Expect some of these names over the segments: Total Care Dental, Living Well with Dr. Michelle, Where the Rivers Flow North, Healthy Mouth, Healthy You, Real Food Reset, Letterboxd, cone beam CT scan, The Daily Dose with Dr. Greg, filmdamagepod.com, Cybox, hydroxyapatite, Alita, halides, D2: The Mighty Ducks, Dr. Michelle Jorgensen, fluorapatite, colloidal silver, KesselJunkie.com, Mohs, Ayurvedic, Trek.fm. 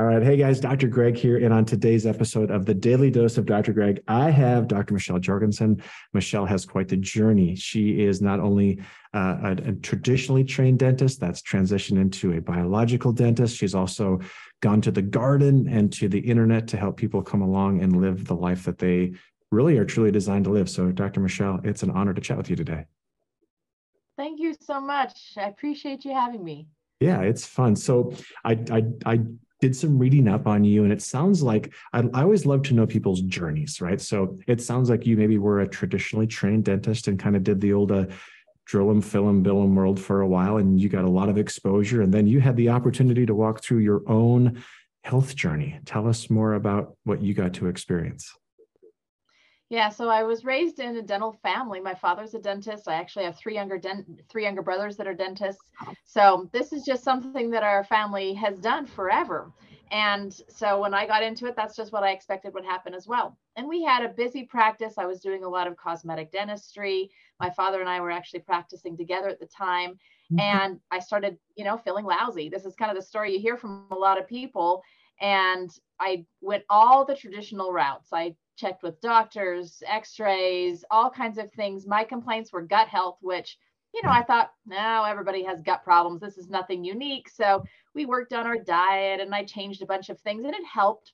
All right. Hey guys, Dr. Greg here. And on today's episode of The Daily Dose of Dr. Greg, I have Dr. Michelle Jorgensen. Michelle has quite the journey. She is not only a traditionally trained dentist that's transitioned into a biological dentist. She's also gone to the garden and to the internet to help people come along and live the life that they really are truly designed to live. So Dr. Michelle, it's an honor to chat with you today. Thank you so much. I appreciate you having me. Yeah, it's fun. So I did some reading up on you, and it sounds like I always love to know people's journeys, right? So it sounds like you maybe were a traditionally trained dentist and kind of did the old drill them, fill them, bill them world for a while, and you got a lot of exposure. And then you had the opportunity to walk through your own health journey. Tell us more about what you got to experience. Yeah, so I was raised in a dental family. My father's a dentist. I actually have three younger brothers that are dentists. So this is just something that our family has done forever. And so when I got into it, that's just what I expected would happen as well. And we had a busy practice. I was doing a lot of cosmetic dentistry. My father and I were actually practicing together at the time. Mm-hmm. And I started, feeling lousy. This is kind of the story you hear from a lot of people. And I went all the traditional routes. I checked with doctors, x-rays, all kinds of things. My complaints were gut health, which, I thought, no, everybody has gut problems. This is nothing unique. So we worked on our diet and I changed a bunch of things and it helped,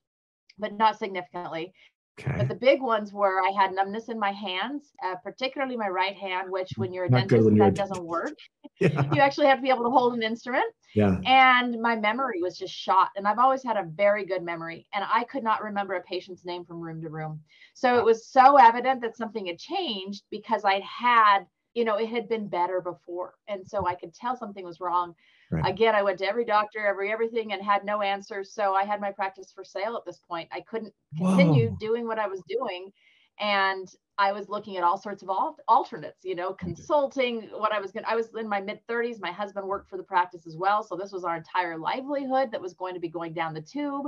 but not significantly. Okay. But the big ones were I had numbness in my hands, particularly my right hand, which when you're a dentist, that doesn't work. Yeah. You actually have to be able to hold an instrument. Yeah. And my memory was just shot. And I've always had a very good memory. And I could not remember a patient's name from room to room. So it was so evident that something had changed because I'd had, it had been better before. And so I could tell something was wrong. Right. Again, I went to every doctor, everything and had no answers. So I had my practice for sale at this point. I couldn't continue doing what I was doing. And I was looking at all sorts of alternates, consulting what I was in my mid 30s. My husband worked for the practice as well. So this was our entire livelihood that was going to be going down the tube.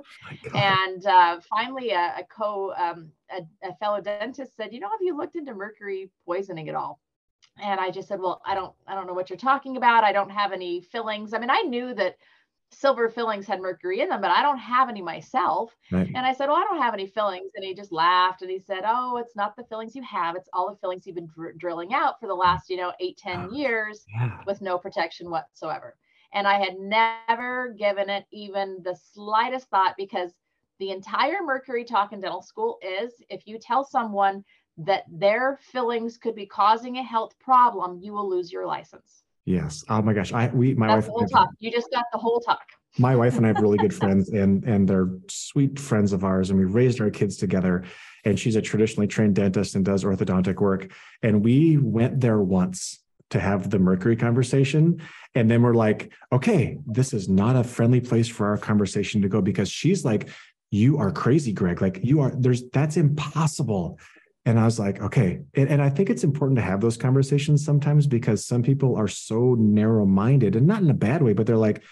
And finally a fellow dentist said, have you looked into mercury poisoning at all? And I just said, well, I don't know what you're talking about. I don't have any fillings. I mean, I knew that silver fillings had mercury in them, but I don't have any myself. Right. And I said, well, I don't have any fillings. And he just laughed and he said, oh, it's not the fillings you have. It's all the fillings you've been drilling out for the last, 8-10 years with no protection whatsoever. And I had never given it even the slightest thought because the entire mercury talk in dental school is if you tell someone that their fillings could be causing a health problem, you will lose your license. Yes. Oh my gosh. You just got the whole talk. My wife and I have really good friends and they're sweet friends of ours. And we raised our kids together and she's a traditionally trained dentist and does orthodontic work. And we went there once to have the mercury conversation. And then we're like, okay, this is not a friendly place for our conversation to go because she's like, you are crazy, Greg. Like that's impossible. And I was like, okay. And I think it's important to have those conversations sometimes because some people are so narrow-minded and not in a bad way, but they're like,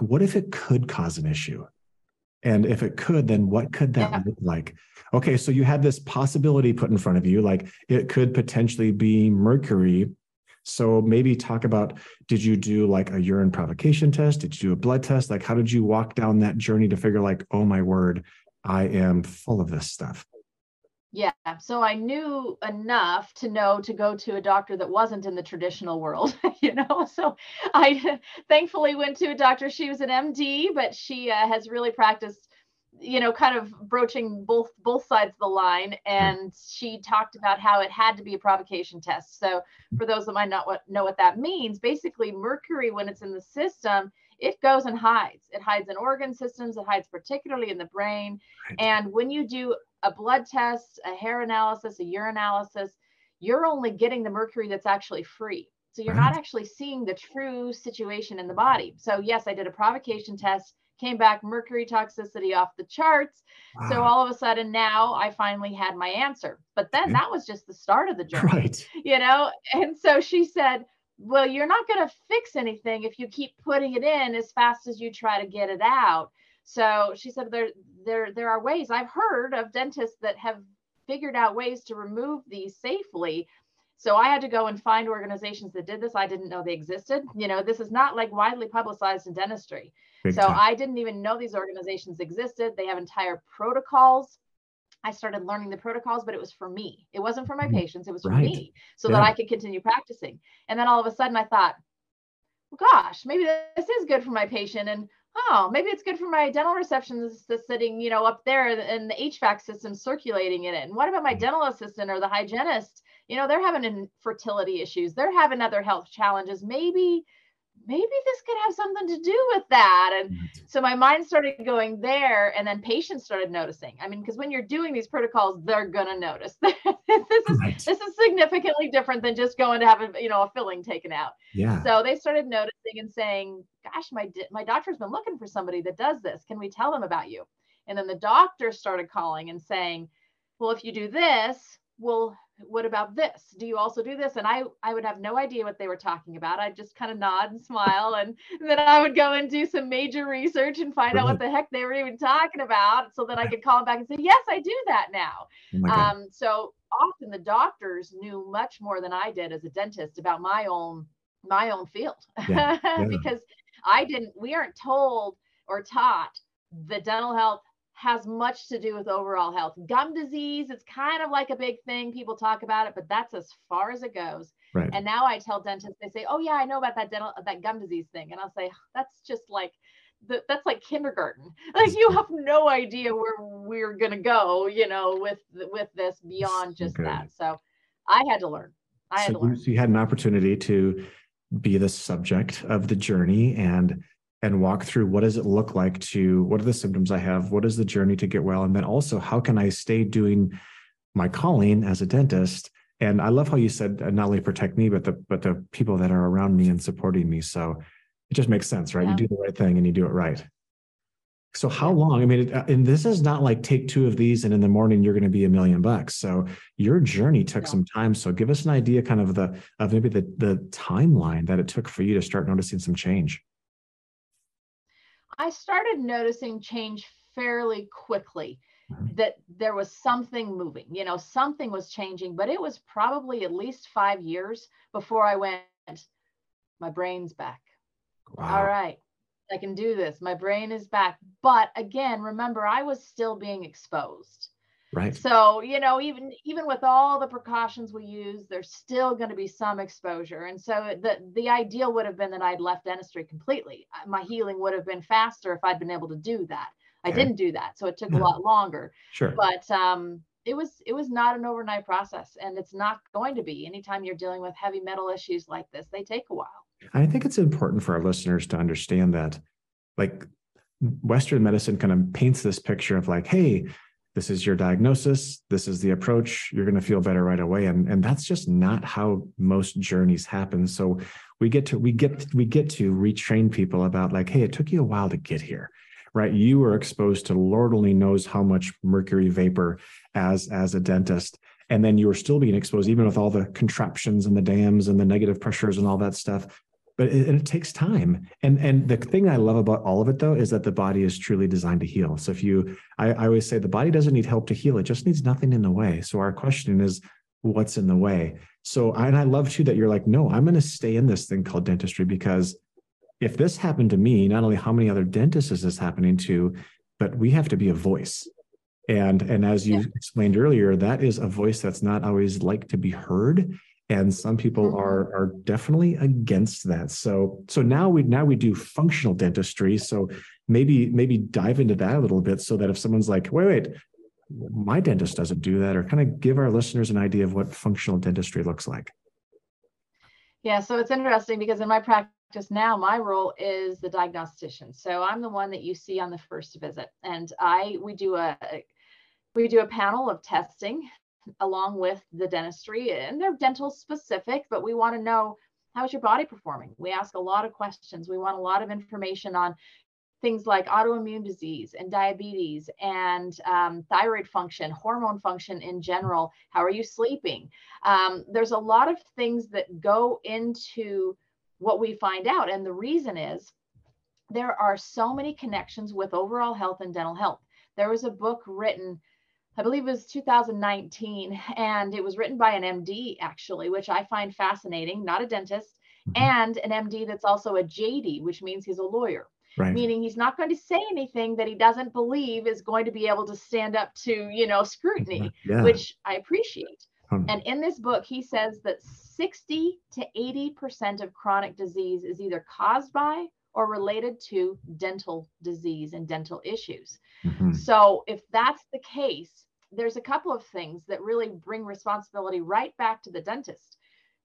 what if it could cause an issue? And if it could, then what could that look like? Okay. So you had this possibility put in front of you, like it could potentially be mercury. So maybe talk about, did you do like a urine provocation test? Did you do a blood test? Like, how did you walk down that journey to figure like, oh my word, I am full of this stuff? Yeah. So I knew enough to know to go to a doctor that wasn't in the traditional world, So I thankfully went to a doctor. She was an MD, but she has really practiced, kind of broaching both sides of the line. And she talked about how it had to be a provocation test. So for those that might not know what that means, basically mercury, when it's in the system, it goes and hides. It hides in organ systems. It hides particularly in the brain. Right. And when you do a blood test, a hair analysis, a urinalysis, you're only getting the mercury that's actually free. So you're not actually seeing the true situation in the body. So yes, I did a provocation test, came back mercury toxicity off the charts. Wow. So all of a sudden now I finally had my answer, but then that was just the start of the journey, And so she said, well, you're not going to fix anything if you keep putting it in as fast as you try to get it out. So she said, there are ways. I've heard of dentists that have figured out ways to remove these safely. So I had to go and find organizations that did this. I didn't know they existed. This is not like widely publicized in dentistry. Big time. I didn't even know these organizations existed. They have entire protocols. I started learning the protocols, but it was for me. It wasn't for my patients. It was for me, so that I could continue practicing. And then all of a sudden I thought, well, gosh, maybe this is good for my patient. And oh, maybe it's good for my dental receptionist that's sitting, you know, up there and the HVAC system circulating in it. And what about my dental assistant or the hygienist? You know, they're having infertility issues. They're having other health challenges. Maybe this could have something to do with that. And so my mind started going there, and then patients started noticing. I mean, because when you're doing these protocols, they're going to notice. This is significantly different than just going to have a, you know, a filling taken out. Yeah. So they started noticing and saying, gosh, my doctor's been looking for somebody that does this. Can we tell them about you? And then the doctor started calling and saying, well, if you do this, well, what about this? Do you also do this? And I would have no idea what they were talking about. I'd just kind of nod and smile. And then I would go and do some major research and find out what the heck they were even talking about, so that I could call them back and say, yes, I do that now. Oh so often the doctors knew much more than I did as a dentist about my own field, because we aren't told or taught that dental health has much to do with overall health. Gum disease, it's kind of like a big thing. People talk about it, but that's as far as it goes. Right. And now I tell dentists, they say, oh yeah, I know about that gum disease thing. And I'll say, that's just like, that's like kindergarten. Like, you have no idea where we're going to go, you know, with this beyond just that. So I had to learn. So you had an opportunity to be the subject of the journey and walk through, what does it look like to, what are the symptoms I have? What is the journey to get well? And then also, how can I stay doing my calling as a dentist? And I love how you said, not only protect me, but the people that are around me and supporting me. So it just makes sense, right? Yeah. You do the right thing and you do it right. So how long, I mean, and this is not like take two of these and in the morning, you're going to be $1 million. So your journey took some time. So give us an idea kind of maybe the timeline that it took for you to start noticing some change. I started noticing change fairly quickly, that there was something moving, you know, something was changing, but it was probably at least 5 years before I went, my brain's back. Wow. All right, I can do this. My brain is back. But again, remember, I was still being exposed. Right. So, you know, even with all the precautions we use, there's still going to be some exposure. And so the ideal would have been that I'd left dentistry completely. My healing would have been faster if I'd been able to do that. I didn't do that. So it took a lot longer. Sure. But it was not an overnight process, and it's not going to be. Anytime you're dealing with heavy metal issues like this, they take a while. I think it's important for our listeners to understand that, like, Western medicine kind of paints this picture of like, hey, this is your diagnosis, this is the approach, you're going to feel better right away. And that's just not how most journeys happen. So we get to retrain people about like, hey, it took you a while to get here, right? You were exposed to Lord only knows how much mercury vapor as a dentist. And then you were still being exposed, even with all the contraptions and the dams and the negative pressures and all that stuff. But it takes time. And the thing I love about all of it, though, is that the body is truly designed to heal. So I always say the body doesn't need help to heal. It just needs nothing in the way. So our question is, what's in the way? So, and I love too that you're like, no, I'm going to stay in this thing called dentistry, because if this happened to me, not only how many other dentists is this happening to, but we have to be a voice. And as you explained earlier, that is a voice that's not always like to be heard. And some people are definitely against that. So now we do functional dentistry. So maybe dive into that a little bit, so that if someone's like, wait, my dentist doesn't do that, or kind of give our listeners an idea of what functional dentistry looks like. Yeah. So it's interesting, because in my practice now, my role is the diagnostician. So I'm the one that you see on the first visit. And we do a panel of testing along with the dentistry, and they're dental specific, but we want to know, how is your body performing? We ask a lot of questions. We want a lot of information on things like autoimmune disease and diabetes and thyroid function, hormone function in general. How are you sleeping? There's a lot of things that go into what we find out. And the reason is there are so many connections with overall health and dental health. There was a book written, I believe it was 2019, and it was written by an MD, actually, which I find fascinating, not a dentist, and an MD that's also a JD, which means he's a lawyer. Right. Meaning he's not going to say anything that he doesn't believe is going to be able to stand up to, you know, scrutiny, yeah. which I appreciate. And in this book, he says that 60 to 80% of chronic disease is either caused by or related to dental disease and dental issues. Mm-hmm. So if that's the case, there's a couple of things that really bring responsibility right back to the dentist.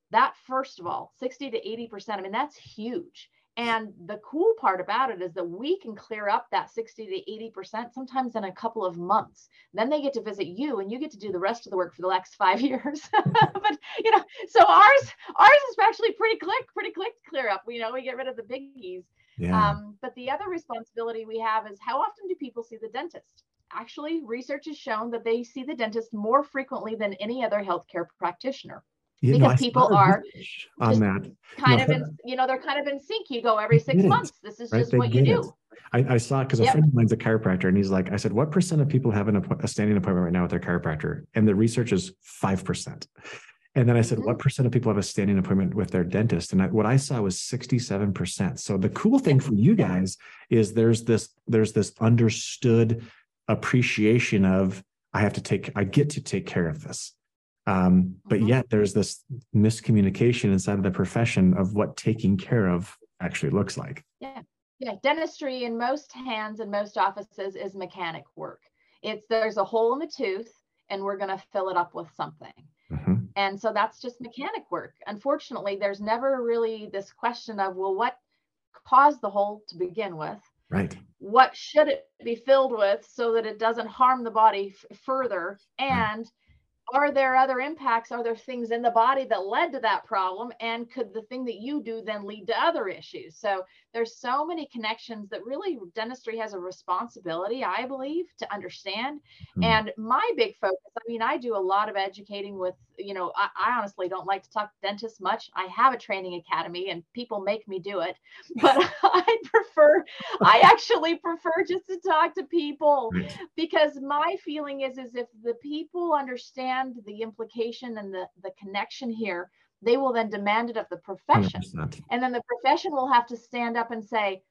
That, first of all, 60 to 80%, I mean, that's huge. And the cool part about it is that we can clear up that 60 to 80% sometimes in a couple of months. Then they get to visit you and you get to do the rest of the work for the next 5 years. But, you know, so ours is actually pretty quick to clear up. You know, we get rid of the biggies. Yeah. But the other responsibility we have is, how often do people see the dentist? Actually, research has shown that they see the dentist more frequently than any other healthcare practitioner. You because know, people are on that. Kind of, in, you know, they're kind of in sync. You go every 6 months. This is right? just they what you do. It. I saw it because yep. a friend of mine's a chiropractor, and he's like, I said, what percent of people have a standing appointment right now with their chiropractor? And the research is 5%. And then I said, mm-hmm. what percent of people have a standing appointment with their dentist? And what I saw was 67%. So the cool thing for you guys is there's this understood appreciation of, I get to take care of this. But yet there's this miscommunication inside of the profession of what taking care of actually looks like. Yeah. Yeah. Dentistry in most hands and most offices is mechanic work. There's a hole in the tooth and we're going to fill it up with something. Mm-hmm. And so that's just mechanic work. Unfortunately, there's never really this question of, well, what caused the hole to begin with? Right. What should it be filled with so that it doesn't harm the body further? And right. Are there other impacts? Are there things in the body that led to that problem? And could the thing that you do then lead to other issues? So there's so many connections that really dentistry has a responsibility, I believe, to understand. Mm-hmm. And my big focus, I mean, I do a lot of educating with, you know, I honestly don't like to talk to dentists much. I have a training academy and people make me do it, but I actually prefer just to talk to people, because my feeling is if the people understand the implication and the connection here, they will then demand it of the profession. 100%. And then the profession will have to stand up and say,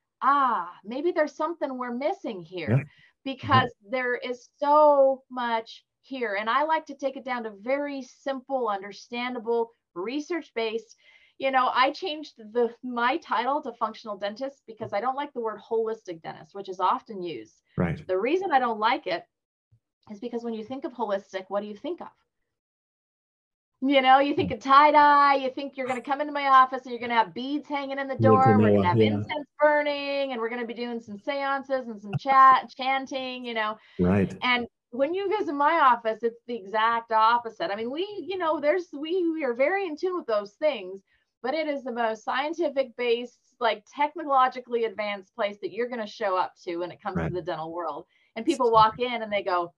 maybe there's something we're missing here, yeah. because yeah. there is so much here. And I like to take it down to very simple, understandable, research-based. You know, I changed my title to functional dentist because I don't like the word holistic dentist, which is often used. Right. The reason I don't like it is because when you think of holistic, what do you think of? You know, you think of tie-dye, you think you're going to come into my office and you're going to have beads hanging in the door, we're going to have yeah. incense burning, and we're going to be doing some seances and some chanting, you know. Right. And when you visit my office, it's the exact opposite. I mean, we are very in tune with those things, but it is the most scientific-based, like technologically advanced place that you're going to show up to when it comes right. to the dental world. And people walk in and they go,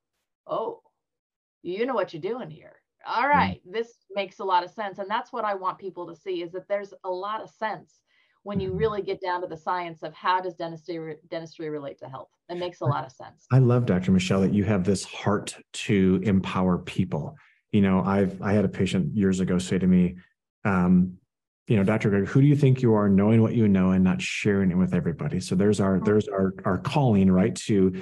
oh, you know what you're doing here. All right. Mm-hmm. This makes a lot of sense. And that's what I want people to see, is that there's a lot of sense when you really get down to the science of how does dentistry relate to health. It makes a lot of sense. I love, Dr. Michelle, that you have this heart to empower people. You know, I had a patient years ago say to me, you know, Dr. Greg, who do you think you are, knowing what you know and not sharing it with everybody? So there's our calling, right, to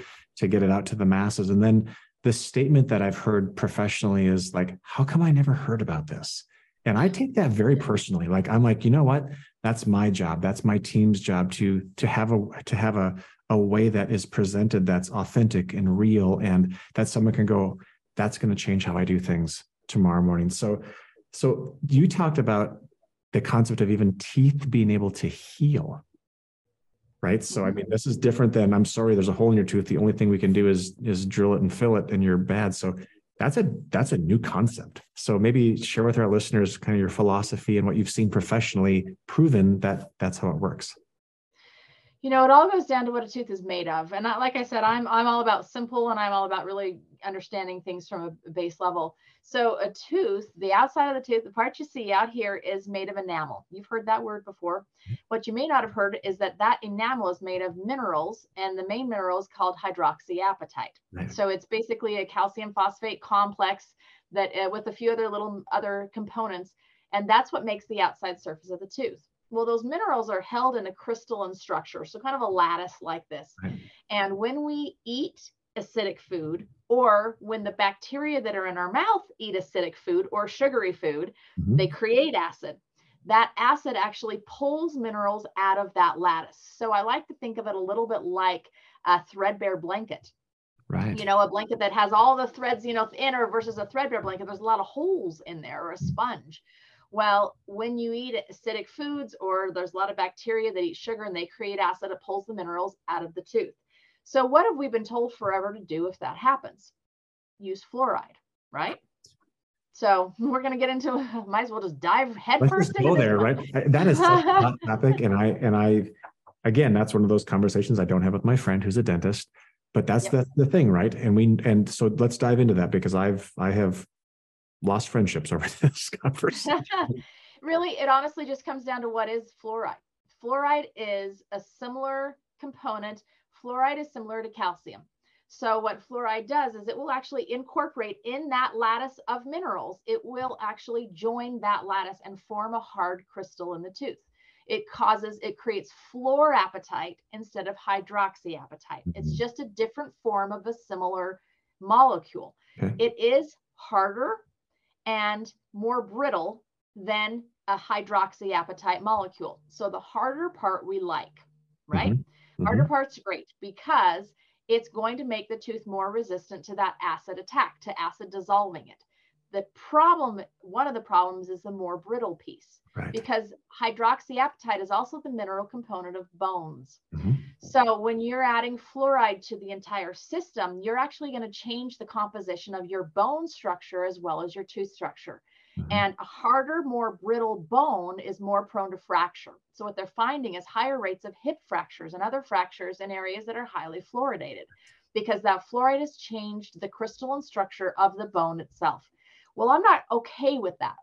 get it out to the masses. And then the statement that I've heard professionally is like, how come I never heard about this? And I take that very personally. Like, I'm like, you know what? That's my job. That's my team's job to have a way that is presented that's authentic and real, and that someone can go, that's going to change how I do things tomorrow morning. So you talked about the concept of even teeth being able to heal. Right. So, I mean, this is different than, I'm sorry, there's a hole in your tooth. The only thing we can do is drill it and fill it, and you're bad. So that's a new concept. So maybe share with our listeners kind of your philosophy and what you've seen professionally proven that that's how it works. You know, it all goes down to what a tooth is made of. And like I said, I'm all about simple, and I'm all about really understanding things from a base level. So a tooth, the outside of the tooth, the part you see out here, is made of enamel. You've heard that word before. What you may not have heard is that enamel is made of minerals, and the main mineral is called hydroxyapatite. Right. So it's basically a calcium phosphate complex that with a few other components, and that's what makes the outside surface of the tooth. Well, those minerals are held in a crystalline structure, so kind of a lattice like this. Right. And when we eat acidic food, or when the bacteria that are in our mouth eat acidic food or sugary food, mm-hmm. they create acid. That acid actually pulls minerals out of that lattice. So I like to think of it a little bit like a threadbare blanket. Right. You know, a blanket that has all the threads, you know, thinner versus a threadbare blanket. There's a lot of holes in there, or a sponge. Well, when you eat acidic foods, or there's a lot of bacteria that eat sugar and they create acid, it pulls the minerals out of the tooth. So what have we been told forever to do if that happens? Use fluoride, right? So we're going to get into, might as well just dive headfirst into there, right? That is such a hot topic. And I, again, that's one of those conversations I don't have with my friend who's a dentist, but that's yep. the thing, right? And so let's dive into that, because I have lost friendships over this conversation. Really, it honestly just comes down to, what is fluoride? Fluoride is a similar component. Fluoride is similar to calcium. So what fluoride does is it will actually incorporate in that lattice of minerals. It will actually join that lattice and form a hard crystal in the tooth. It creates fluorapatite instead of hydroxyapatite. Mm-hmm. It's just a different form of a similar molecule. Okay. It is harder and more brittle than a hydroxyapatite molecule. So the harder part we like, right? Mm-hmm. Harder part's great, because it's going to make the tooth more resistant to that acid attack, to acid dissolving it. The problem, one of the problems, is the more brittle piece, right? Because hydroxyapatite is also the mineral component of bones. Mm-hmm. So when you're adding fluoride to the entire system, you're actually going to change the composition of your bone structure as well as your tooth structure. Mm-hmm. And a harder, more brittle bone is more prone to fracture. So what they're finding is higher rates of hip fractures and other fractures in areas that are highly fluoridated, because that fluoride has changed the crystalline structure of the bone itself. Well, I'm not okay with that.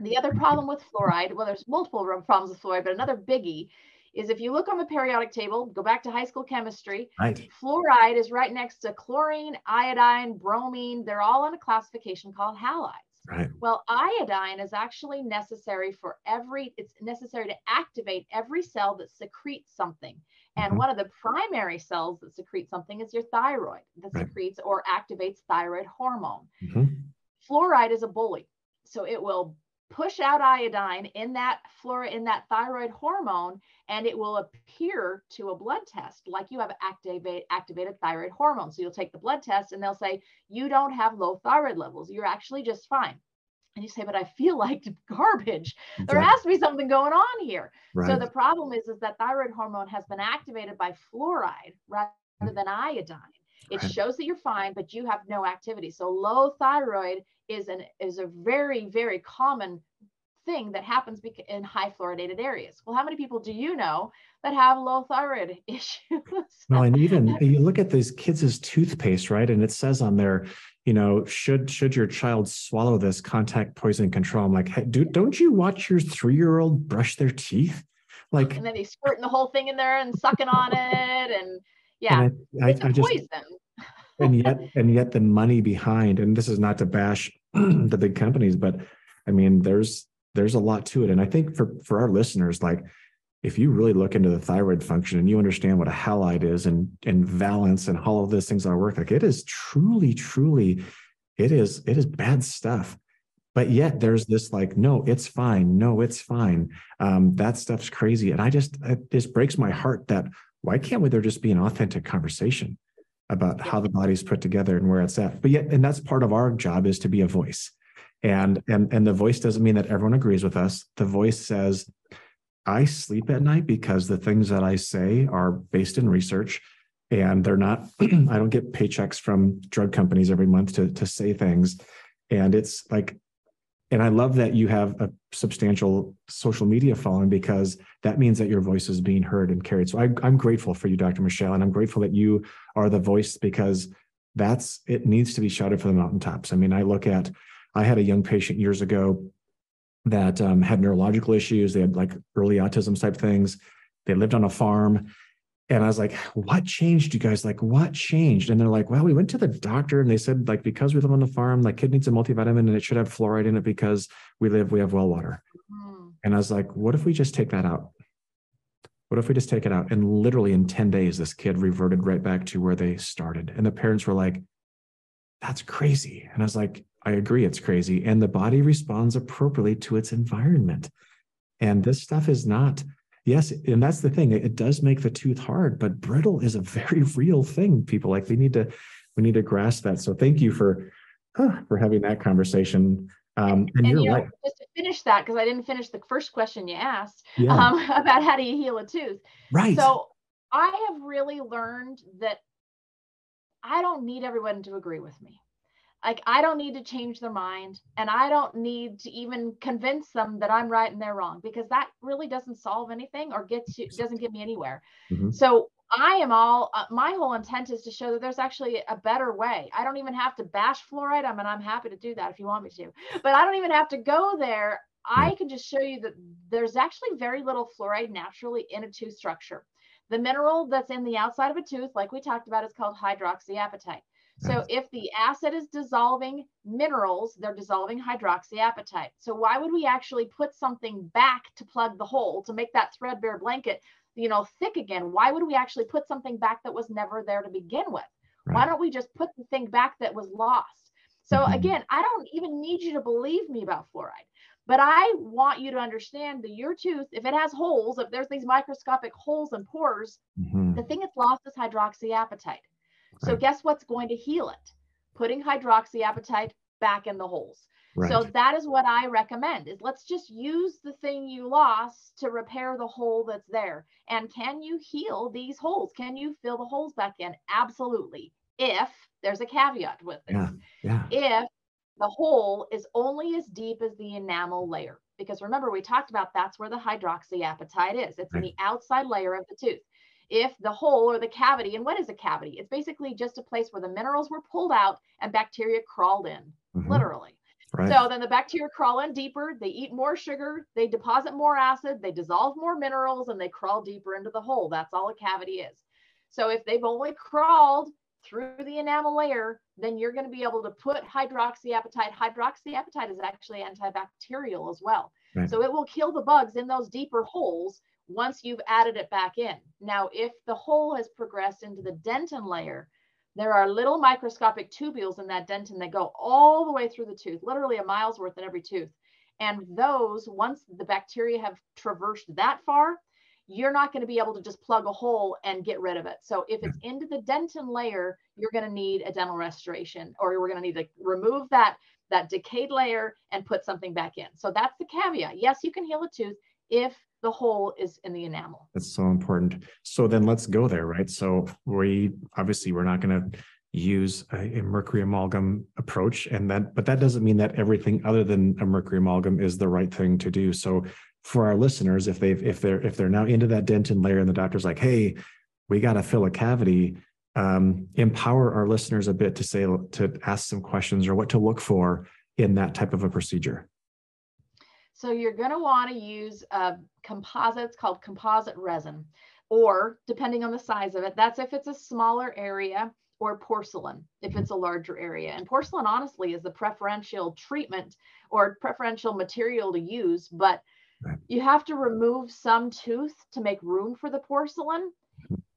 The other problem with fluoride, well, there's multiple problems with fluoride, but another biggie is, if you look on the periodic table, go back to high school chemistry, right. Fluoride is right next to chlorine, iodine, bromine. They're all in a classification called halides. Right. Well, iodine is actually necessary for it's necessary to activate every cell that secretes something. And mm-hmm. one of the primary cells that secretes something is your thyroid, that right. secretes or activates thyroid hormone. Mm-hmm. Fluoride is a bully. So it will push out iodine in that thyroid hormone, and it will appear to a blood test like you have activated thyroid hormone. So you'll take the blood test and they'll say, you don't have low thyroid levels. You're actually just fine. And you say, but I feel like garbage. Exactly. There has to be something going on here. Right. So the problem is that thyroid hormone has been activated by fluoride rather than iodine. It right. shows that you're fine, but you have no activity. So low thyroid is a very, very common thing that happens in high fluoridated areas. Well, how many people do you know that have low thyroid issues? Well, and even you look at these kids' toothpaste, right? And it says on there, you know, should your child swallow this, contact poison control. I'm like, hey, don't you watch your 3-year-old brush their teeth? Like, and then he's squirting the whole thing in there and sucking on it, and yeah, and it's poison. And yet the money behind, and this is not to bash the big companies, but I mean, there's a lot to it. And I think for our listeners, like, if you really look into the thyroid function and you understand what a halide is and valence and all of those things that work, like, it is truly, it is bad stuff. But yet there's this like, no, it's fine. No, it's fine. That stuff's crazy. And it just breaks my heart that, why can't there just be an authentic conversation about how the body's put together and where it's at? But yet, and that's part of our job, is to be a voice. And the voice doesn't mean that everyone agrees with us. The voice says, I sleep at night because the things that I say are based in research, and they're not, I don't get paychecks from drug companies every month to say things. And it's like, and I love that you have a substantial social media following, because that means that your voice is being heard and carried. So I'm grateful for you, Dr. Michelle, and I'm grateful that you are the voice, because it needs to be shouted from the mountaintops. I mean, I had a young patient years ago that had neurological issues. They had like early autism type things. They lived on a farm. And I was like, what changed, you guys? Like, what changed? And they're like, well, we went to the doctor and they said, like, because we live on the farm, like, kid needs a multivitamin and it should have fluoride in it because we have well water. Mm. And I was like, what if we just take that out? What if we just take it out? And literally in 10 days, this kid reverted right back to where they started. And the parents were like, that's crazy. And I was like, I agree, it's crazy. And the body responds appropriately to its environment. And this stuff is not, yes, and that's the thing. It does make the tooth hard, but brittle is a very real thing. People like, we need to grasp that. So thank you for having that conversation. And you're right. Just to finish that, because I didn't finish the first question you asked about how do you heal a tooth. Right. So I have really learned that I don't need everyone to agree with me. Like, I don't need to change their mind, and I don't need to even convince them that I'm right and they're wrong, because that really doesn't solve anything or doesn't get me anywhere. Mm-hmm. So I am my whole intent is to show that there's actually a better way. I don't even have to bash fluoride. I mean, I'm happy to do that if you want me to, but I don't even have to go there. I can just show you that there's actually very little fluoride naturally in a tooth structure. The mineral that's in the outside of a tooth, like we talked about, is called hydroxyapatite. So if the acid is dissolving minerals, they're dissolving hydroxyapatite. So why would we actually put something back to plug the hole, to make that threadbare blanket, thick again? Why would we actually put something back that was never there to begin with? Right. Why don't we just put the thing back that was lost? So again, I don't even need you to believe me about fluoride, but I want you to understand that your tooth, if it has holes, if there's these microscopic holes and pores, the thing that's lost is hydroxyapatite. So guess what's going to heal it? Putting hydroxyapatite back in the holes. Right. So that is what I recommend, is let's just use the thing you lost to repair the hole that's there. And can you heal these holes? Can you fill the holes back in? Absolutely. If there's a caveat with this. Yeah. If the hole is only as deep as the enamel layer, because remember, we talked about that's where the hydroxyapatite is. It's in the outside layer of the tooth. If the hole or the cavity, and what is a cavity? It's basically just a place where the minerals were pulled out and bacteria crawled in, literally. Right. So then the bacteria crawl in deeper, they eat more sugar, they deposit more acid, they dissolve more minerals, and they crawl deeper into the hole. That's all a cavity is. So if they've only crawled through the enamel layer, then you're going to be able to put hydroxyapatite. Hydroxyapatite is actually antibacterial as well. Right. So it will kill the bugs in those deeper holes once you've added it back in. Now, if the hole has progressed into the dentin layer, there are little microscopic tubules in that dentin that go all the way through the tooth, literally a mile's worth in every tooth. And those, once the bacteria have traversed that far, you're not going to be able to just plug a hole and get rid of it. So if it's into the dentin layer, you're going to need a dental restoration, or we're going to need to remove that decayed layer and put something back in. So that's the caveat. Yes, you can heal a tooth if the hole is in the enamel. That's so important. So then let's go there, right? So we're not going to use a mercury amalgam approach, but that doesn't mean that everything other than a mercury amalgam is the right thing to do. So for our listeners, if they're now into that dentin layer and the doctor's like, hey, we got to fill a cavity, empower our listeners a bit to ask some questions or what to look for in that type of a procedure. So you're going to want to use composites called composite resin, or depending on the size of it, that's if it's a smaller area, or porcelain if it's a larger area. And porcelain, honestly, is the preferential treatment or preferential material to use, but you have to remove some tooth to make room for the porcelain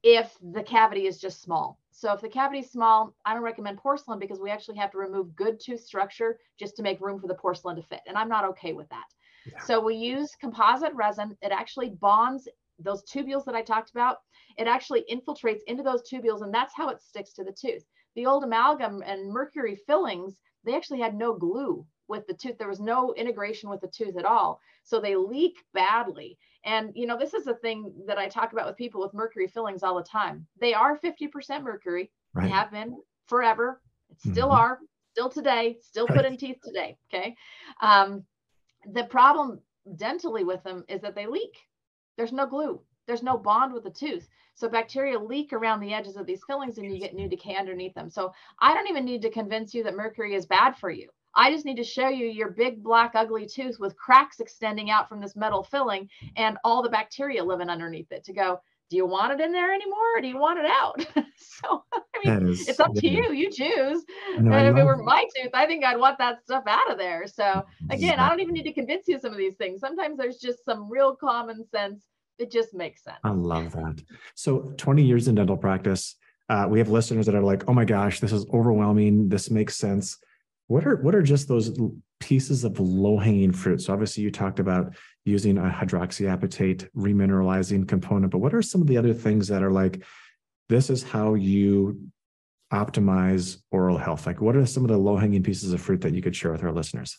if the cavity is just small. So if the cavity is small, I don't recommend porcelain, because we actually have to remove good tooth structure just to make room for the porcelain to fit. And I'm not okay with that. Yeah. So we use composite resin. It actually bonds those tubules that I talked about. It actually infiltrates into those tubules, and that's how it sticks to the tooth. The old amalgam and mercury fillings, they actually had no glue with the tooth. There was no integration with the tooth at all. So they leak badly. And, this is a thing that I talk about with people with mercury fillings all the time. They are 50% mercury. Right. They have been forever. Still are, still today, still put in teeth today. Okay. The problem dentally with them is that they leak. There's no glue. There's no bond with the tooth. So bacteria leak around the edges of these fillings, and you get new decay underneath them. So I don't even need to convince you that mercury is bad for you. I just need to show you your big, black, ugly tooth with cracks extending out from this metal filling and all the bacteria living underneath it to go, do you want it in there anymore or do you want it out? So, I mean, it's up to you. You choose. No, and if it were my tooth, I think I'd want that stuff out of there. So again, I don't even need to convince you of some of these things. Sometimes there's just some real common sense. It just makes sense. I love that. So 20 years in dental practice, we have listeners that are like, oh my gosh, this is overwhelming. This makes sense. What are just those pieces of low-hanging fruit? So obviously you talked about using a hydroxyapatite remineralizing component, but what are some of the other things that are like, this is how you optimize oral health? Like what are some of the low-hanging pieces of fruit that you could share with our listeners?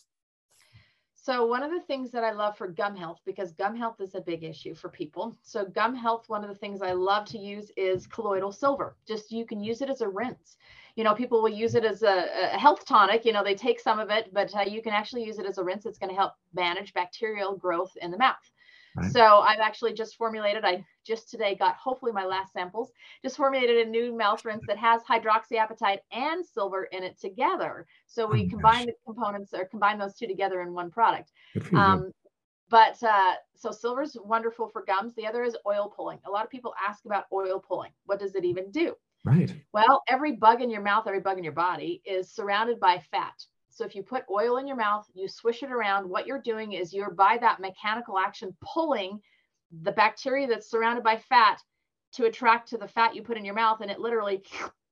So one of the things that I love for gum health, because gum health is a big issue for people. So gum health, one of the things I love to use is colloidal silver. Just you can use it as a rinse. You know, people will use it as a health tonic. You know, they take some of it, but you can actually use it as a rinse. It's going to help manage bacterial growth in the mouth. Right. So I've actually just formulated, I just today got hopefully my last samples, just formulated a new mouth rinse that has hydroxyapatite and silver in it together. So we combine the components or combine those two together in one product. So silver's wonderful for gums. The other is oil pulling. A lot of people ask about oil pulling. What does it even do? Right. Well, every bug in your mouth, every bug in your body is surrounded by fat. So if you put oil in your mouth, you swish it around, what you're doing is you're by that mechanical action, pulling the bacteria that's surrounded by fat to attract to the fat you put in your mouth. And it literally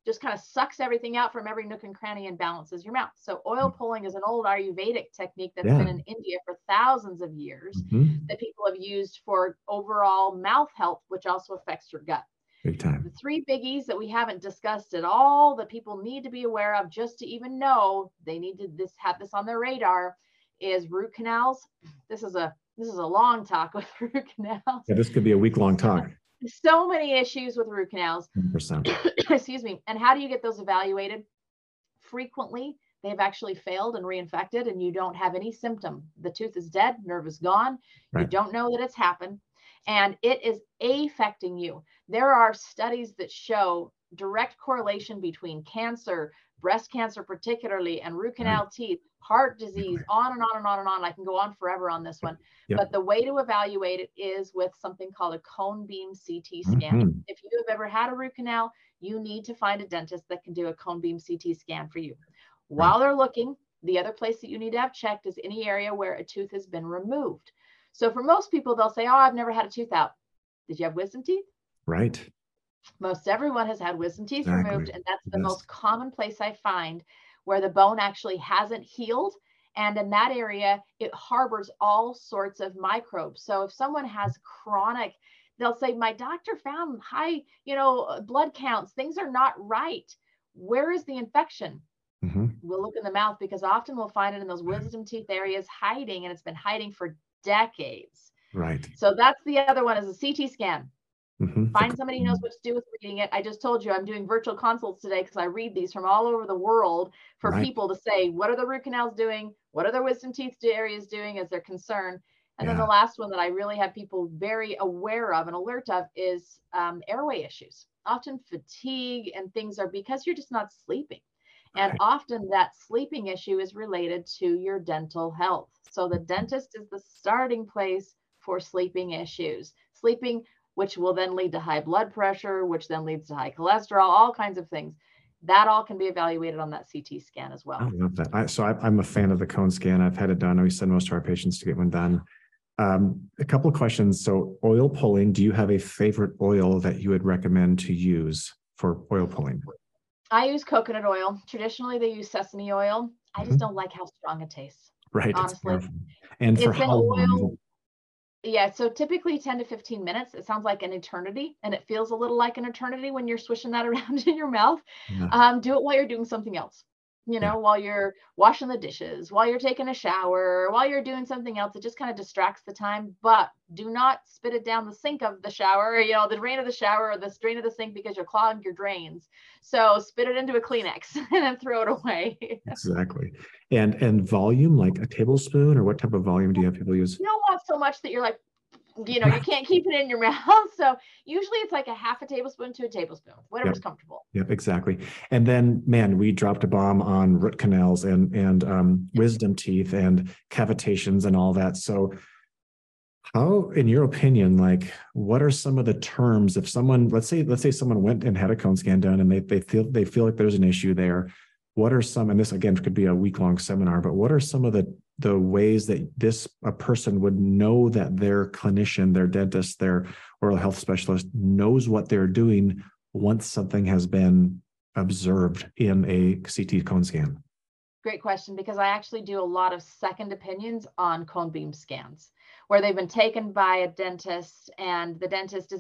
just kind of sucks everything out from every nook and cranny and balances your mouth. So oil pulling is an old Ayurvedic technique that's been in India for thousands of years that people have used for overall mouth health, which also affects your gut. Big time. The three biggies that we haven't discussed at all that people need to be aware of just to even know they need to have this on their radar is root canals. This is a long talk with root canals. Yeah, this could be a week-long talk. So many issues with root canals. 100%. Excuse me. And how do you get those evaluated? Frequently, they've actually failed and reinfected, and you don't have any symptom. The tooth is dead, nerve is gone. Right. You don't know that it's happened. And it is affecting you. There are studies that show direct correlation between cancer, breast cancer particularly, and root canal teeth, heart disease, on and on and on and on. I can go on forever on this one. Yep. But the way to evaluate it is with something called a cone beam CT scan. If you have ever had a root canal, you need to find a dentist that can do a cone beam CT scan for you. While they're looking, the other place that you need to have checked is any area where a tooth has been removed. So for most people, they'll say, oh, I've never had a tooth out. Did you have wisdom teeth? Right. Most everyone has had wisdom teeth removed. And that's the most common place I find where the bone actually hasn't healed. And in that area, it harbors all sorts of microbes. So if someone has chronic, they'll say, my doctor found high, you know, blood counts. Things are not right. Where is the infection? We'll look in the mouth because often we'll find it in those wisdom teeth areas hiding, and it's been hiding for decades. Right. So that's the other one is a CT scan. Find somebody who knows what to do with reading it. I just told you I'm doing virtual consults today because I read these from all over the world for people to say, what are the root canals doing? What are their wisdom teeth areas doing as their concern? And then the last one that I really have people very aware of and alert of is airway issues. Often fatigue and things are because you're just not sleeping. And often that sleeping issue is related to your dental health. So the dentist is the starting place for sleeping issues. Sleeping, which will then lead to high blood pressure, which then leads to high cholesterol, all kinds of things. That all can be evaluated on that CT scan as well. I love that. I'm a fan of the cone scan. I've had it done. We send most of our patients to get one done. A couple of questions. So oil pulling, do you have a favorite oil that you would recommend to use for oil pulling? I use coconut oil. Traditionally, they use sesame oil. I just don't like how strong it tastes. Right. Honestly. And for how long? Yeah. So typically 10 to 15 minutes. It sounds like an eternity, and it feels a little like an eternity when you're swishing that around in your mouth. Do it while you're doing something else. You know, while you're washing the dishes, while you're taking a shower, while you're doing something else, it just kind of distracts the time, but do not spit it down the sink of the shower, you know, the drain of the shower or the drain of the sink because you're clogging your drains. So spit it into a Kleenex and then throw it away. Exactly. And volume, like a tablespoon, or what type of volume do you have people use? You don't want so much that you're like, you know, you can't keep it in your mouth. So usually it's like a half a tablespoon to a tablespoon, whatever's comfortable. Yep, exactly. And then, man, we dropped a bomb on root canals and wisdom teeth and cavitations and all that. So How, in your opinion, like, what are some of the terms if someone, let's say someone went and had a cone scan done and they feel like there's an issue there. What are some, and this again could be a week-long seminar, but what are some of the ways that a person would know that their clinician, their dentist, their oral health specialist knows what they're doing once something has been observed in a CT cone scan? Great question, because I actually do a lot of second opinions on cone beam scans where they've been taken by a dentist and the dentist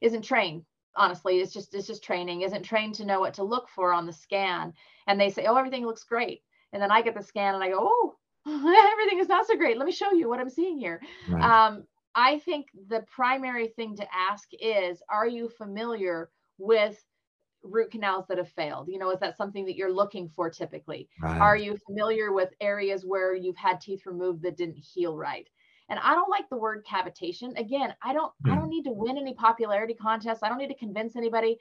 isn't trained. Honestly, it's just training, isn't trained to know what to look for on the scan. And they say, oh, everything looks great. And then I get the scan and I go, oh, everything is not so great. Let me show you what I'm seeing here. Right. I think the primary thing to ask is, are you familiar with root canals that have failed? You know, is that something that you're looking for typically? Right. Are you familiar with areas where you've had teeth removed that didn't heal right? And I don't like the word cavitation. Again, I don't need to win any popularity contests. I don't need to convince anybody.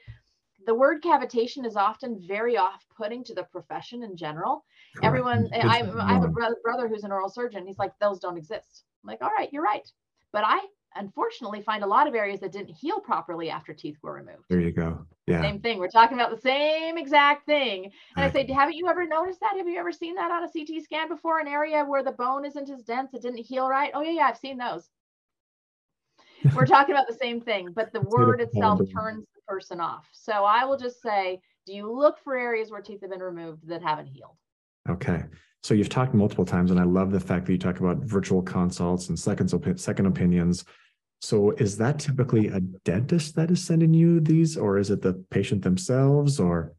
The word cavitation is often very off-putting to the profession in general. Correct. Everyone, I have a brother who's an oral surgeon. He's like, those don't exist. I'm like, all right, you're right. But I unfortunately find a lot of areas that didn't heal properly after teeth were removed. There you go. Yeah. Same thing. We're talking about the same exact thing. And right. I say, haven't you ever noticed that? Have you ever seen that on a CT scan before? An area where the bone isn't as dense, it didn't heal right? Oh, yeah, I've seen those. We're talking about the same thing, but the word itself turns the person off. So I will just say, do you look for areas where teeth have been removed that haven't healed? Okay. So you've talked multiple times, and I love the fact that you talk about virtual consults and second opinions. So is that typically a dentist that is sending you these, or is it the patient themselves, or?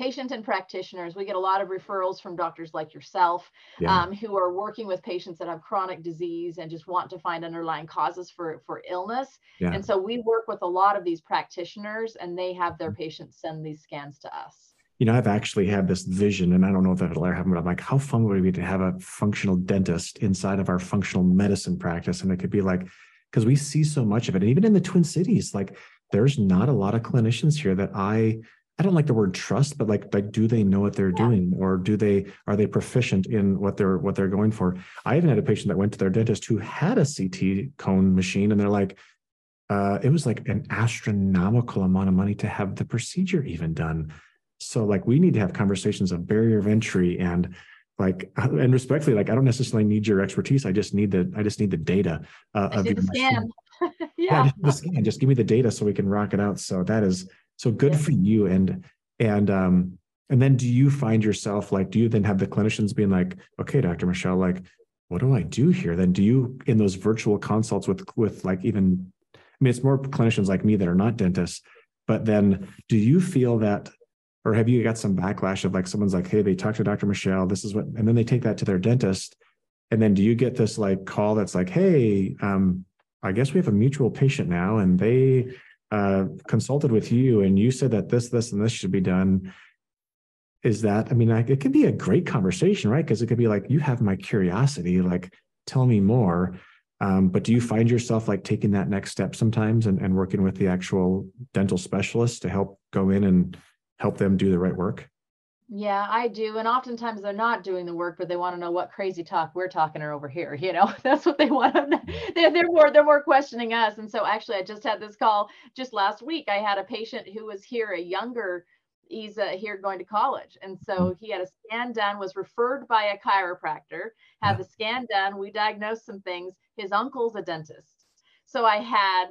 Patient and practitioners. We get a lot of referrals from doctors like yourself, yeah, who are working with patients that have chronic disease and just want to find underlying causes for illness. Yeah. And so we work with a lot of these practitioners, and they have their patients send these scans to us. You know, I've actually had this vision, and I don't know if that'll ever happen, but I'm like, how fun would it be to have a functional dentist inside of our functional medicine practice? And it could be like, because we see so much of it. And even in the Twin Cities, like, there's not a lot of clinicians here that I don't like the word trust, but like, do they know what they're doing, or are they proficient in what they're going for? I even had a patient that went to their dentist who had a CT cone machine, and they're like, it was like an astronomical amount of money to have the procedure even done. So like, we need to have conversations of barrier of entry and respectfully, like, I don't necessarily need your expertise. I just need the data of your scan. Yeah. Just give me the data so we can rock it out. So that is so good, yeah, for you. And then do you find yourself like, do you then have the clinicians being like, okay, Dr. Michelle, like, what do I do here? Then do you, in those virtual consults with like, even, I mean, it's more clinicians like me that are not dentists, but then do you feel that, or have you got some backlash of like, someone's like, hey, they talked to Dr. Michelle, this is what, and then they take that to their dentist. And then do you get this like call that's like, hey, I guess we have a mutual patient now, and they consulted with you, and you said that this, and this should be done. Is that, I mean, it could be a great conversation, right? Because it could be like, you have my curiosity, like, tell me more. But do you find yourself like taking that next step sometimes and working with the actual dental specialist to help go in and help them do the right work? Yeah, I do. And oftentimes they're not doing the work, but they want to know what crazy talk we're talking or over here. You know, that's what they want. They're more questioning us. And so actually, I just had this call just last week. I had a patient who was here, he's here going to college. And so he had a scan done, was referred by a chiropractor, had the scan done. We diagnosed some things. His uncle's a dentist. So I had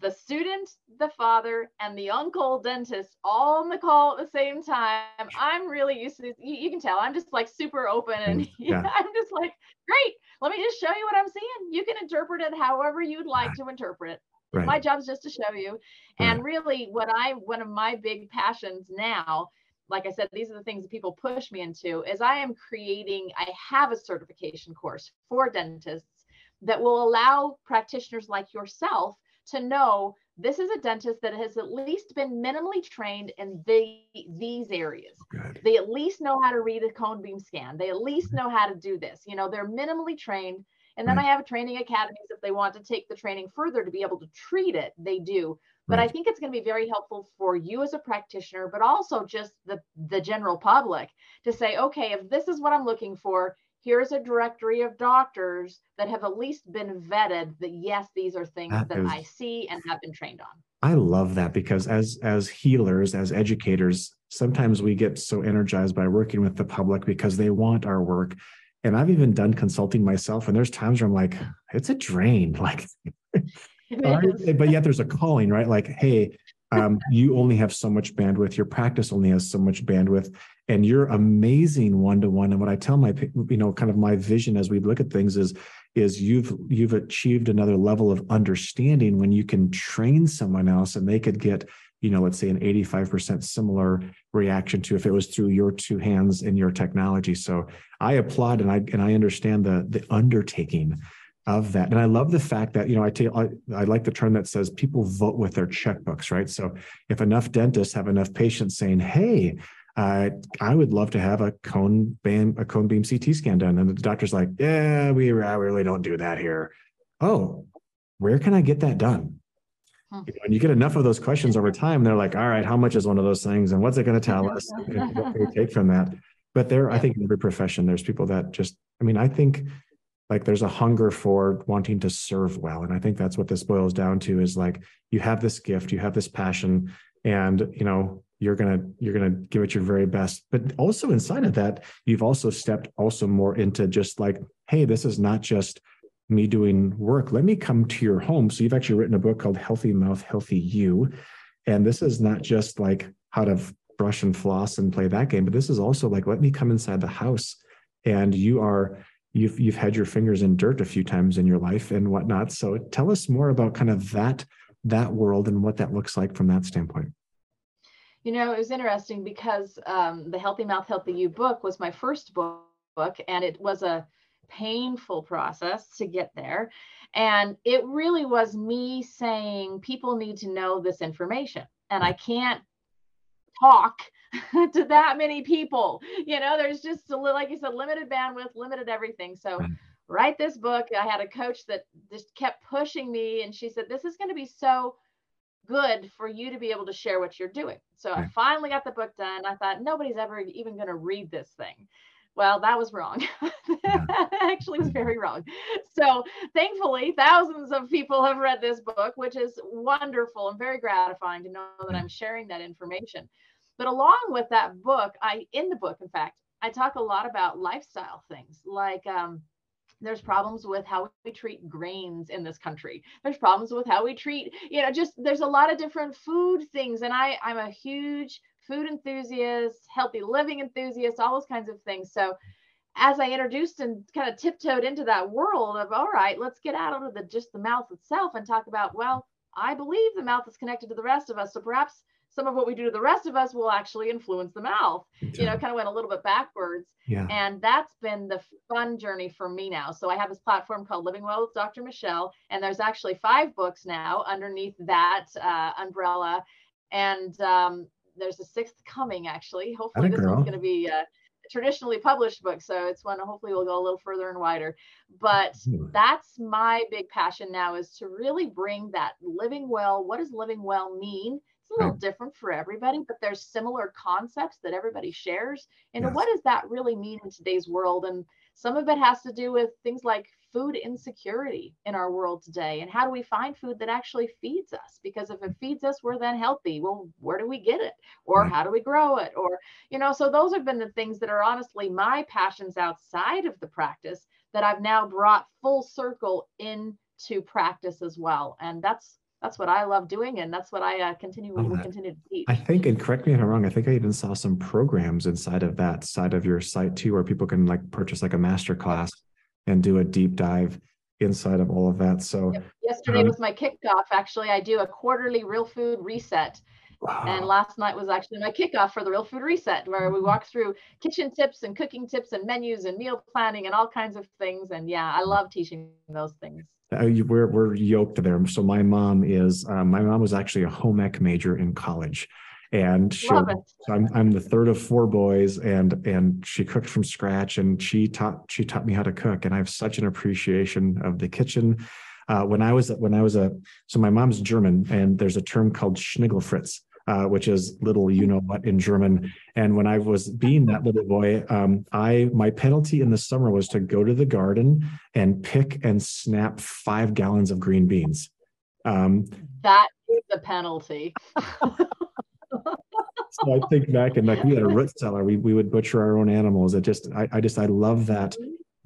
the student, the father, and the uncle dentist all on the call at the same time. I'm really used to this. You can tell I'm just like super open, and yeah, I'm just like, great, let me just show you what I'm seeing. You can interpret it however you'd like to interpret it. Right. My job's just to show you. Right. And really one of my big passions now, like I said, these are the things that people push me into, is I have a certification course for dentists that will allow practitioners like yourself to know this is a dentist that has at least been minimally trained in these areas. Good. They at least know how to read a cone beam scan. They at least know how to do this. You know, they're minimally trained. And then I have training academies if they want to take the training further to be able to treat it, they do. But I think it's going to be very helpful for you as a practitioner, but also just the general public to say, okay, if this is what I'm looking for, here's a directory of doctors that have at least been vetted that, yes, these are things that I see and have been trained on. I love that, because as healers, as educators, sometimes we get so energized by working with the public because they want our work. And I've even done consulting myself, and there's times where I'm like, it's a drain. Like, but yet there's a calling, right? Like, hey, you only have so much bandwidth. Your practice only has so much bandwidth, and you're amazing one-to-one. And what I tell my, kind of my vision as we look at things is you've achieved another level of understanding when you can train someone else and they could get, let's say an 85% similar reaction to if it was through your two hands and your technology. So I applaud, and I understand the undertaking of that. And I love the fact that, I like the term that says people vote with their checkbooks, right? So if enough dentists have enough patients saying, hey, I would love to have a cone beam CT scan done. And the doctor's like, yeah, I really don't do that here. Oh, where can I get that done? Huh. And you get enough of those questions over time. They're like, all right, how much is one of those things? And what's it going to tell us? And what can we take from that? But I think in every profession, there's people that just, I think like there's a hunger for wanting to serve well. And I think that's what this boils down to is like, you have this gift, you have this passion, and you're going to give it your very best. But also inside of that, you've also stepped also more into just like, hey, this is not just me doing work. Let me come to your home. So you've actually written a book called Healthy Mouth, Healthy You. And this is not just like how to brush and floss and play that game, but this is also like, let me come inside the house. And you've had your fingers in dirt a few times in your life and whatnot. So tell us more about kind of that world and what that looks like from that standpoint. It was interesting because the Healthy Mouth, Healthy You book was my first book, and it was a painful process to get there. And it really was me saying, people need to know this information, and I can't talk to that many people. There's just like you said, limited bandwidth, limited everything. So write this book. I had a coach that just kept pushing me, and she said, this is going to be so good for you to be able to share what you're doing. So I finally got the book done. I thought, nobody's ever even going to read this thing. Well, that was wrong. That actually was very wrong. So thankfully, thousands of people have read this book, which is wonderful and very gratifying to know that I'm sharing that information. But along with that book, in the book, in fact, I talk a lot about lifestyle things, like there's problems with how we treat grains in this country. There's problems with how we treat, there's a lot of different food things. And I'm a huge food enthusiast, healthy living enthusiast, all those kinds of things. So as I introduced and kind of tiptoed into that world of, all right, let's get out of just the mouth itself and talk about, well, I believe the mouth is connected to the rest of us. So perhaps some of what we do to the rest of us will actually influence the mouth, kind of went a little bit backwards. Yeah. And that's been the fun journey for me now. So I have this platform called Living Well with Dr. Michelle, and there's actually 5 books now underneath that umbrella. And there's a 6th coming, actually. Hopefully this one's going to be a traditionally published book. So it's one hopefully will go a little further and wider. But that's my big passion now, is to really bring that living well. What does living well mean? A little different for everybody, but there's similar concepts that everybody shares. And what does that really mean in today's world? And some of it has to do with things like food insecurity in our world today. And how do we find food that actually feeds us? Because if it feeds us, we're then healthy. Well, where do we get it? Or how do we grow it? Or, so those have been the things that are honestly my passions outside of the practice that I've now brought full circle into practice as well. And that's what I love doing, and that's what I continue to teach. I think, and correct me if I'm wrong, I think I even saw some programs inside of that side of your site too, where people can like purchase like a master class and do a deep dive inside of all of that. So yesterday was my kickoff. Actually, I do a quarterly Real Food Reset. Wow. And last night was actually my kickoff for the Real Food Reset, where we walk through kitchen tips and cooking tips and menus and meal planning and all kinds of things. And yeah, I love teaching those things. We're yoked there. So my mom was actually a home ec major in college, and I'm the third of 4 boys, and she cooked from scratch, and she taught me how to cook. And I have such an appreciation of the kitchen. When I was so my mom's German, and there's a term called Schnigelfritz, which is little you-know-what in German. And when I was being that little boy, my penalty in the summer was to go to the garden and pick and snap 5 gallons of green beans. That is the penalty. So I think back, and like we had a root cellar, we would butcher our own animals. I love that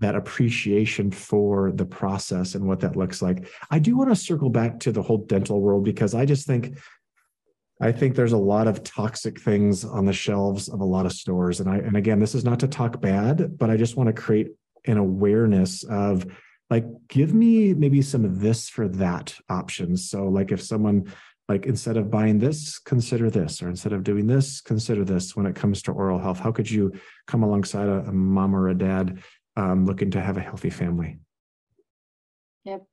appreciation for the process and what that looks like. I do want to circle back to the whole dental world, because I think there's a lot of toxic things on the shelves of a lot of stores. And again, this is not to talk bad, but I just want to create an awareness of, like, give me maybe some of this for that options. So like if someone, like, instead of buying this, consider this, or instead of doing this, consider this when it comes to oral health. How could you come alongside a mom or a dad looking to have a healthy family? Yep.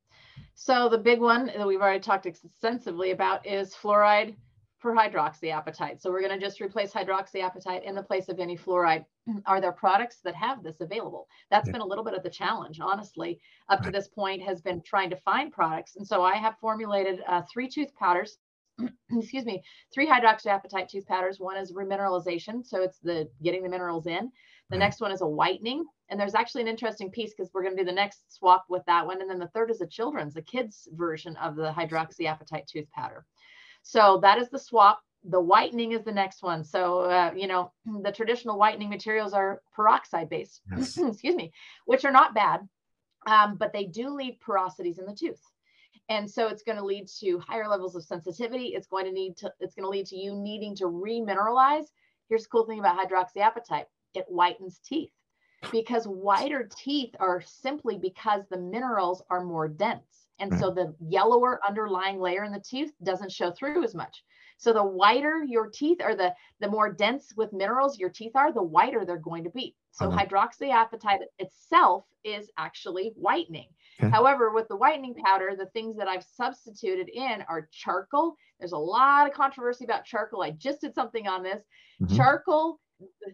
So the big one that we've already talked extensively about is fluoride for hydroxyapatite. So we're going to just replace hydroxyapatite in the place of any fluoride. Are there products that have this available? That's been a little bit of the challenge, honestly, up to this point, has been trying to find products. And so I have formulated 3 tooth powders, excuse me, 3 hydroxyapatite tooth powders. One is remineralization. So it's the getting the minerals in. The next one is a whitening. And there's actually an interesting piece, because we're going to do the next swap with that one. And then the third is a kids version of the hydroxyapatite tooth powder. So that is the swap. The whitening is the next one. So, the traditional whitening materials are peroxide based, yes. Excuse me, which are not bad, but they do leave porosities in the tooth. And so it's going to lead to higher levels of sensitivity. It's going to lead to you needing to remineralize. Here's the cool thing about hydroxyapatite. It whitens teeth, because whiter teeth are simply because the minerals are more dense. And so the yellower underlying layer in the tooth doesn't show through as much. So the whiter your teeth are, the more dense with minerals your teeth are, the whiter they're going to be. So hydroxyapatite itself is actually whitening. Okay. However, with the whitening powder, the things that I've substituted in are charcoal. There's a lot of controversy about charcoal. I just did something on this. Mm-hmm. Charcoal,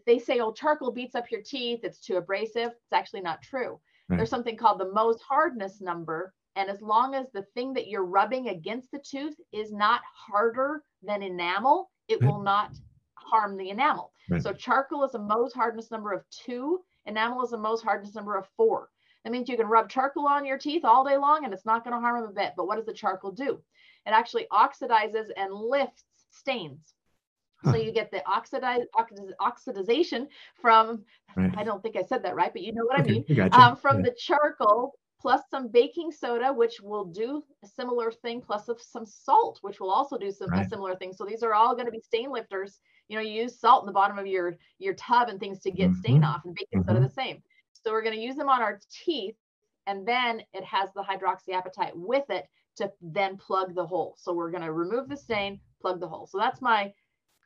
they say, oh, charcoal beats up your teeth. It's too abrasive. It's actually not true. Right. There's something called the Mohs hardness number. And as long as the thing that you're rubbing against the tooth is not harder than enamel, it will not harm the enamel. Right. So charcoal is a Mohs hardness number of 2. Enamel is a Mohs hardness number of 4. That means you can rub charcoal on your teeth all day long and it's not going to harm them a bit. But what does the charcoal do? It actually oxidizes and lifts stains. So you get the oxidization from, I don't think I said that right, but you know what I mean, gotcha. From the charcoal, plus some baking soda, which will do a similar thing, plus some salt, which will also do a similar thing. So these are all going to be stain lifters. You use salt in the bottom of your tub and things to get stain off, and baking soda the same. So we're going to use them on our teeth, and then it has the hydroxyapatite with it to then plug the hole. So we're going to remove the stain, plug the hole. So that's my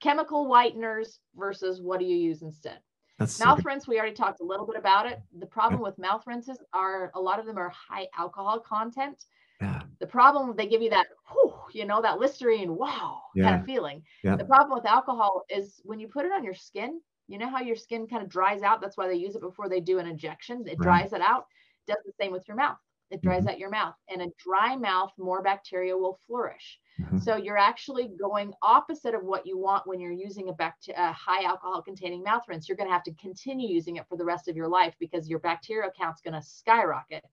chemical whiteners versus what do you use instead. That's mouth rinse, we already talked a little bit about it. The problem with mouth rinses are a lot of them are high alcohol content. Yeah. The problem, they give you that, that Listerine, kind of feeling. Yeah. The problem with alcohol is when you put it on your skin, you know how your skin kind of dries out? That's why they use it before they do an injection. It dries it out. Does the same with your mouth. It dries out your mouth. And a dry mouth, more bacteria will flourish. So you're actually going opposite of what you want when you're using a high alcohol containing mouth rinse. You're going to have to continue using it for the rest of your life, because your bacterial count's going to skyrocket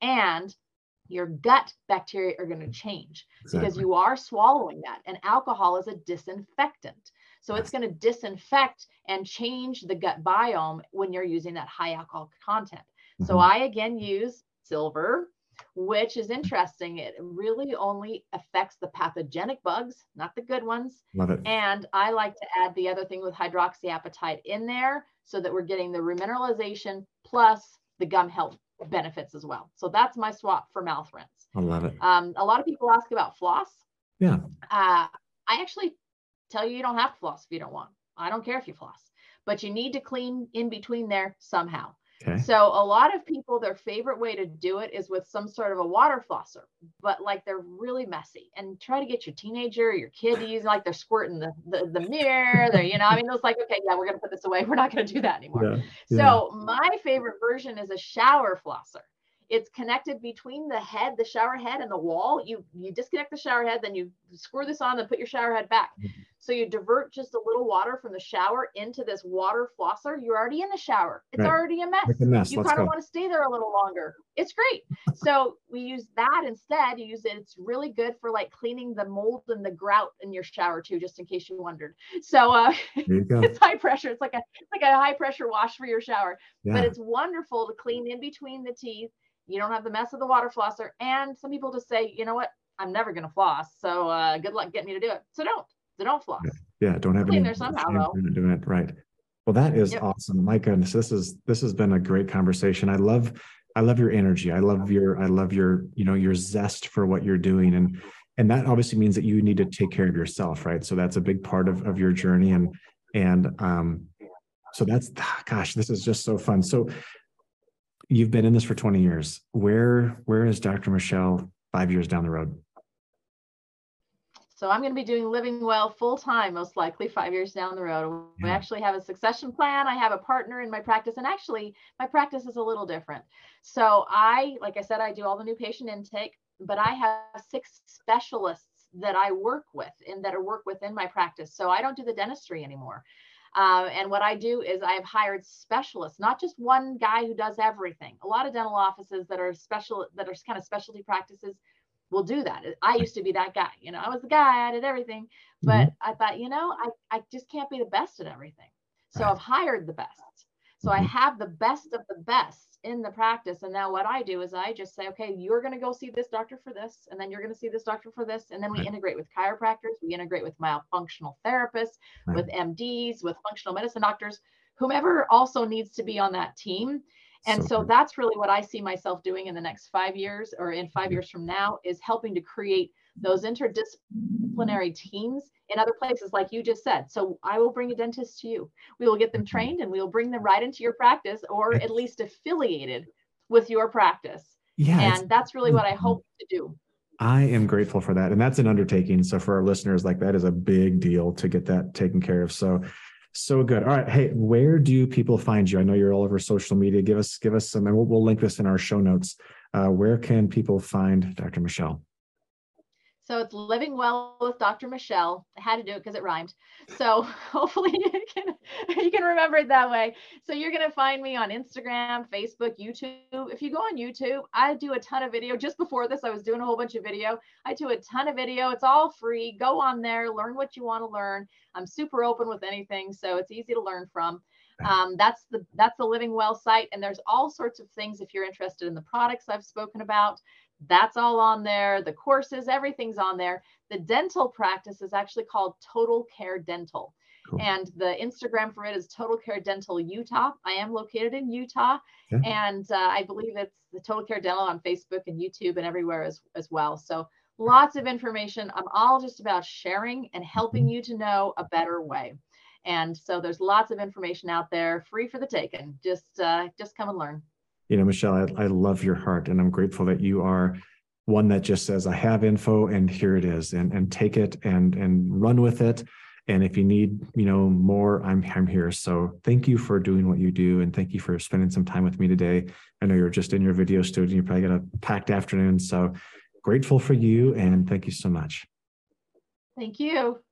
and your gut bacteria are going to change because you are swallowing that. And alcohol is a disinfectant. So it's going to disinfect and change the gut biome when you're using that high alcohol content. So I, again, use silver, which is interesting. It really only affects the pathogenic bugs, not the good ones. Love it. And I like to add the other thing with hydroxyapatite in there so that we're getting the remineralization plus the gum health benefits as well. So that's my swap for mouth rinse. I love it. A lot of people ask about floss. Yeah. I actually tell you don't have to floss if you don't want. I don't care if you floss, but you need to clean in between there somehow. Okay. So a lot of people, their favorite way to do it is with some sort of a water flosser, but like they're really messy, and try to get your teenager or your kid to use, like they're squirting the mirror. They're, it's like, okay, yeah, we're going to put this away. We're not going to do that anymore. Yeah. So my favorite version is a shower flosser. It's connected between the head, the shower head, and the wall. You disconnect the shower head, then you screw this on and put your shower head back. So you divert just a little water from the shower into this water flosser. You're already in the shower. It's already a mess. It's a mess. You kind of want to stay there a little longer. It's great. So we use that instead. You use it. It's really good for like cleaning the mold and the grout in your shower too, just in case you wondered. So it's high pressure. It's like a high pressure wash for your shower, but it's wonderful to clean in between the teeth. You don't have the mess of the water flosser. And some people just say, you know what? I'm never going to floss. So good luck getting me to do it. So don't. So don't floss. Yeah, don't have any doing it right. Well, that is awesome. My goodness, this has been a great conversation. I love your energy. I love your your zest for what you're doing, and that obviously means that you need to take care of yourself, right? So that's a big part of your journey, and so that's gosh, this is just so fun. So you've been in this for 20 years. Where is Dr. Michelle 5 years down the road? So I'm going to be doing Living Well full time, most likely 5 years down the road. We actually have a succession plan. I have a partner in my practice, and actually my practice is a little different. So I, like I said, I do all the new patient intake, but I have 6 specialists that I work with and that are work within my practice. So I don't do the dentistry anymore. And what I do is I've hired specialists, not just one guy who does everything. A lot of dental offices that are kind of specialty practices will do that. I used to be that guy, I was the guy, I did everything, but I thought, I just can't be the best at everything. So I've hired the best. So I have the best of the best in the practice. And now what I do is I just say, okay, you're going to go see this doctor for this, and then you're going to see this doctor for this. And then we integrate with chiropractors, we integrate with myofunctional therapists, with MDs, with functional medicine doctors, whomever also needs to be on that team. And so that's really what I see myself doing in the next 5 years, or in 5 years from now, is helping to create those interdisciplinary teams in other places, like you just said. So I will bring a dentist to you. We will get them trained, and we will bring them right into your practice, or at least affiliated with your practice. Yeah, and that's really what I hope to do. I am grateful for that. And that's an undertaking. So for our listeners, like, that is a big deal to get that taken care of. So good. All right. Hey, where do people find you? I know you're all over social media. Give us some, and we'll link this in our show notes. Where can people find Dr. Michelle? So it's Living Well with Dr. Michelle. I had to do it because it rhymed. So hopefully you can remember it that way. So you're going to find me on Instagram, Facebook, YouTube. If you go on YouTube, I do a ton of video. Just before this, I was doing a whole bunch of video. I do a ton of video. It's all free. Go on there, learn what you want to learn. I'm super open with anything, so it's easy to learn from. That's the Living Well site. And there's all sorts of things if you're interested in the products I've spoken about. That's all on there. The courses, everything's on there. The dental practice is actually called Total Care Dental. Cool. And the Instagram for it is Total Care Dental Utah. I am located in Utah. Okay. And I believe it's the Total Care Dental on Facebook and YouTube and everywhere as well. So lots of information. I'm all just about sharing and helping you to know a better way. And so there's lots of information out there, free for the taking. Just come and learn. Michelle, I love your heart, and I'm grateful that you are one that just says, I have info and here it is, and take it and run with it. And if you need, more, I'm here. So thank you for doing what you do. And thank you for spending some time with me today. I know you're just in your video studio. You probably got a packed afternoon. So grateful for you. And thank you so much. Thank you.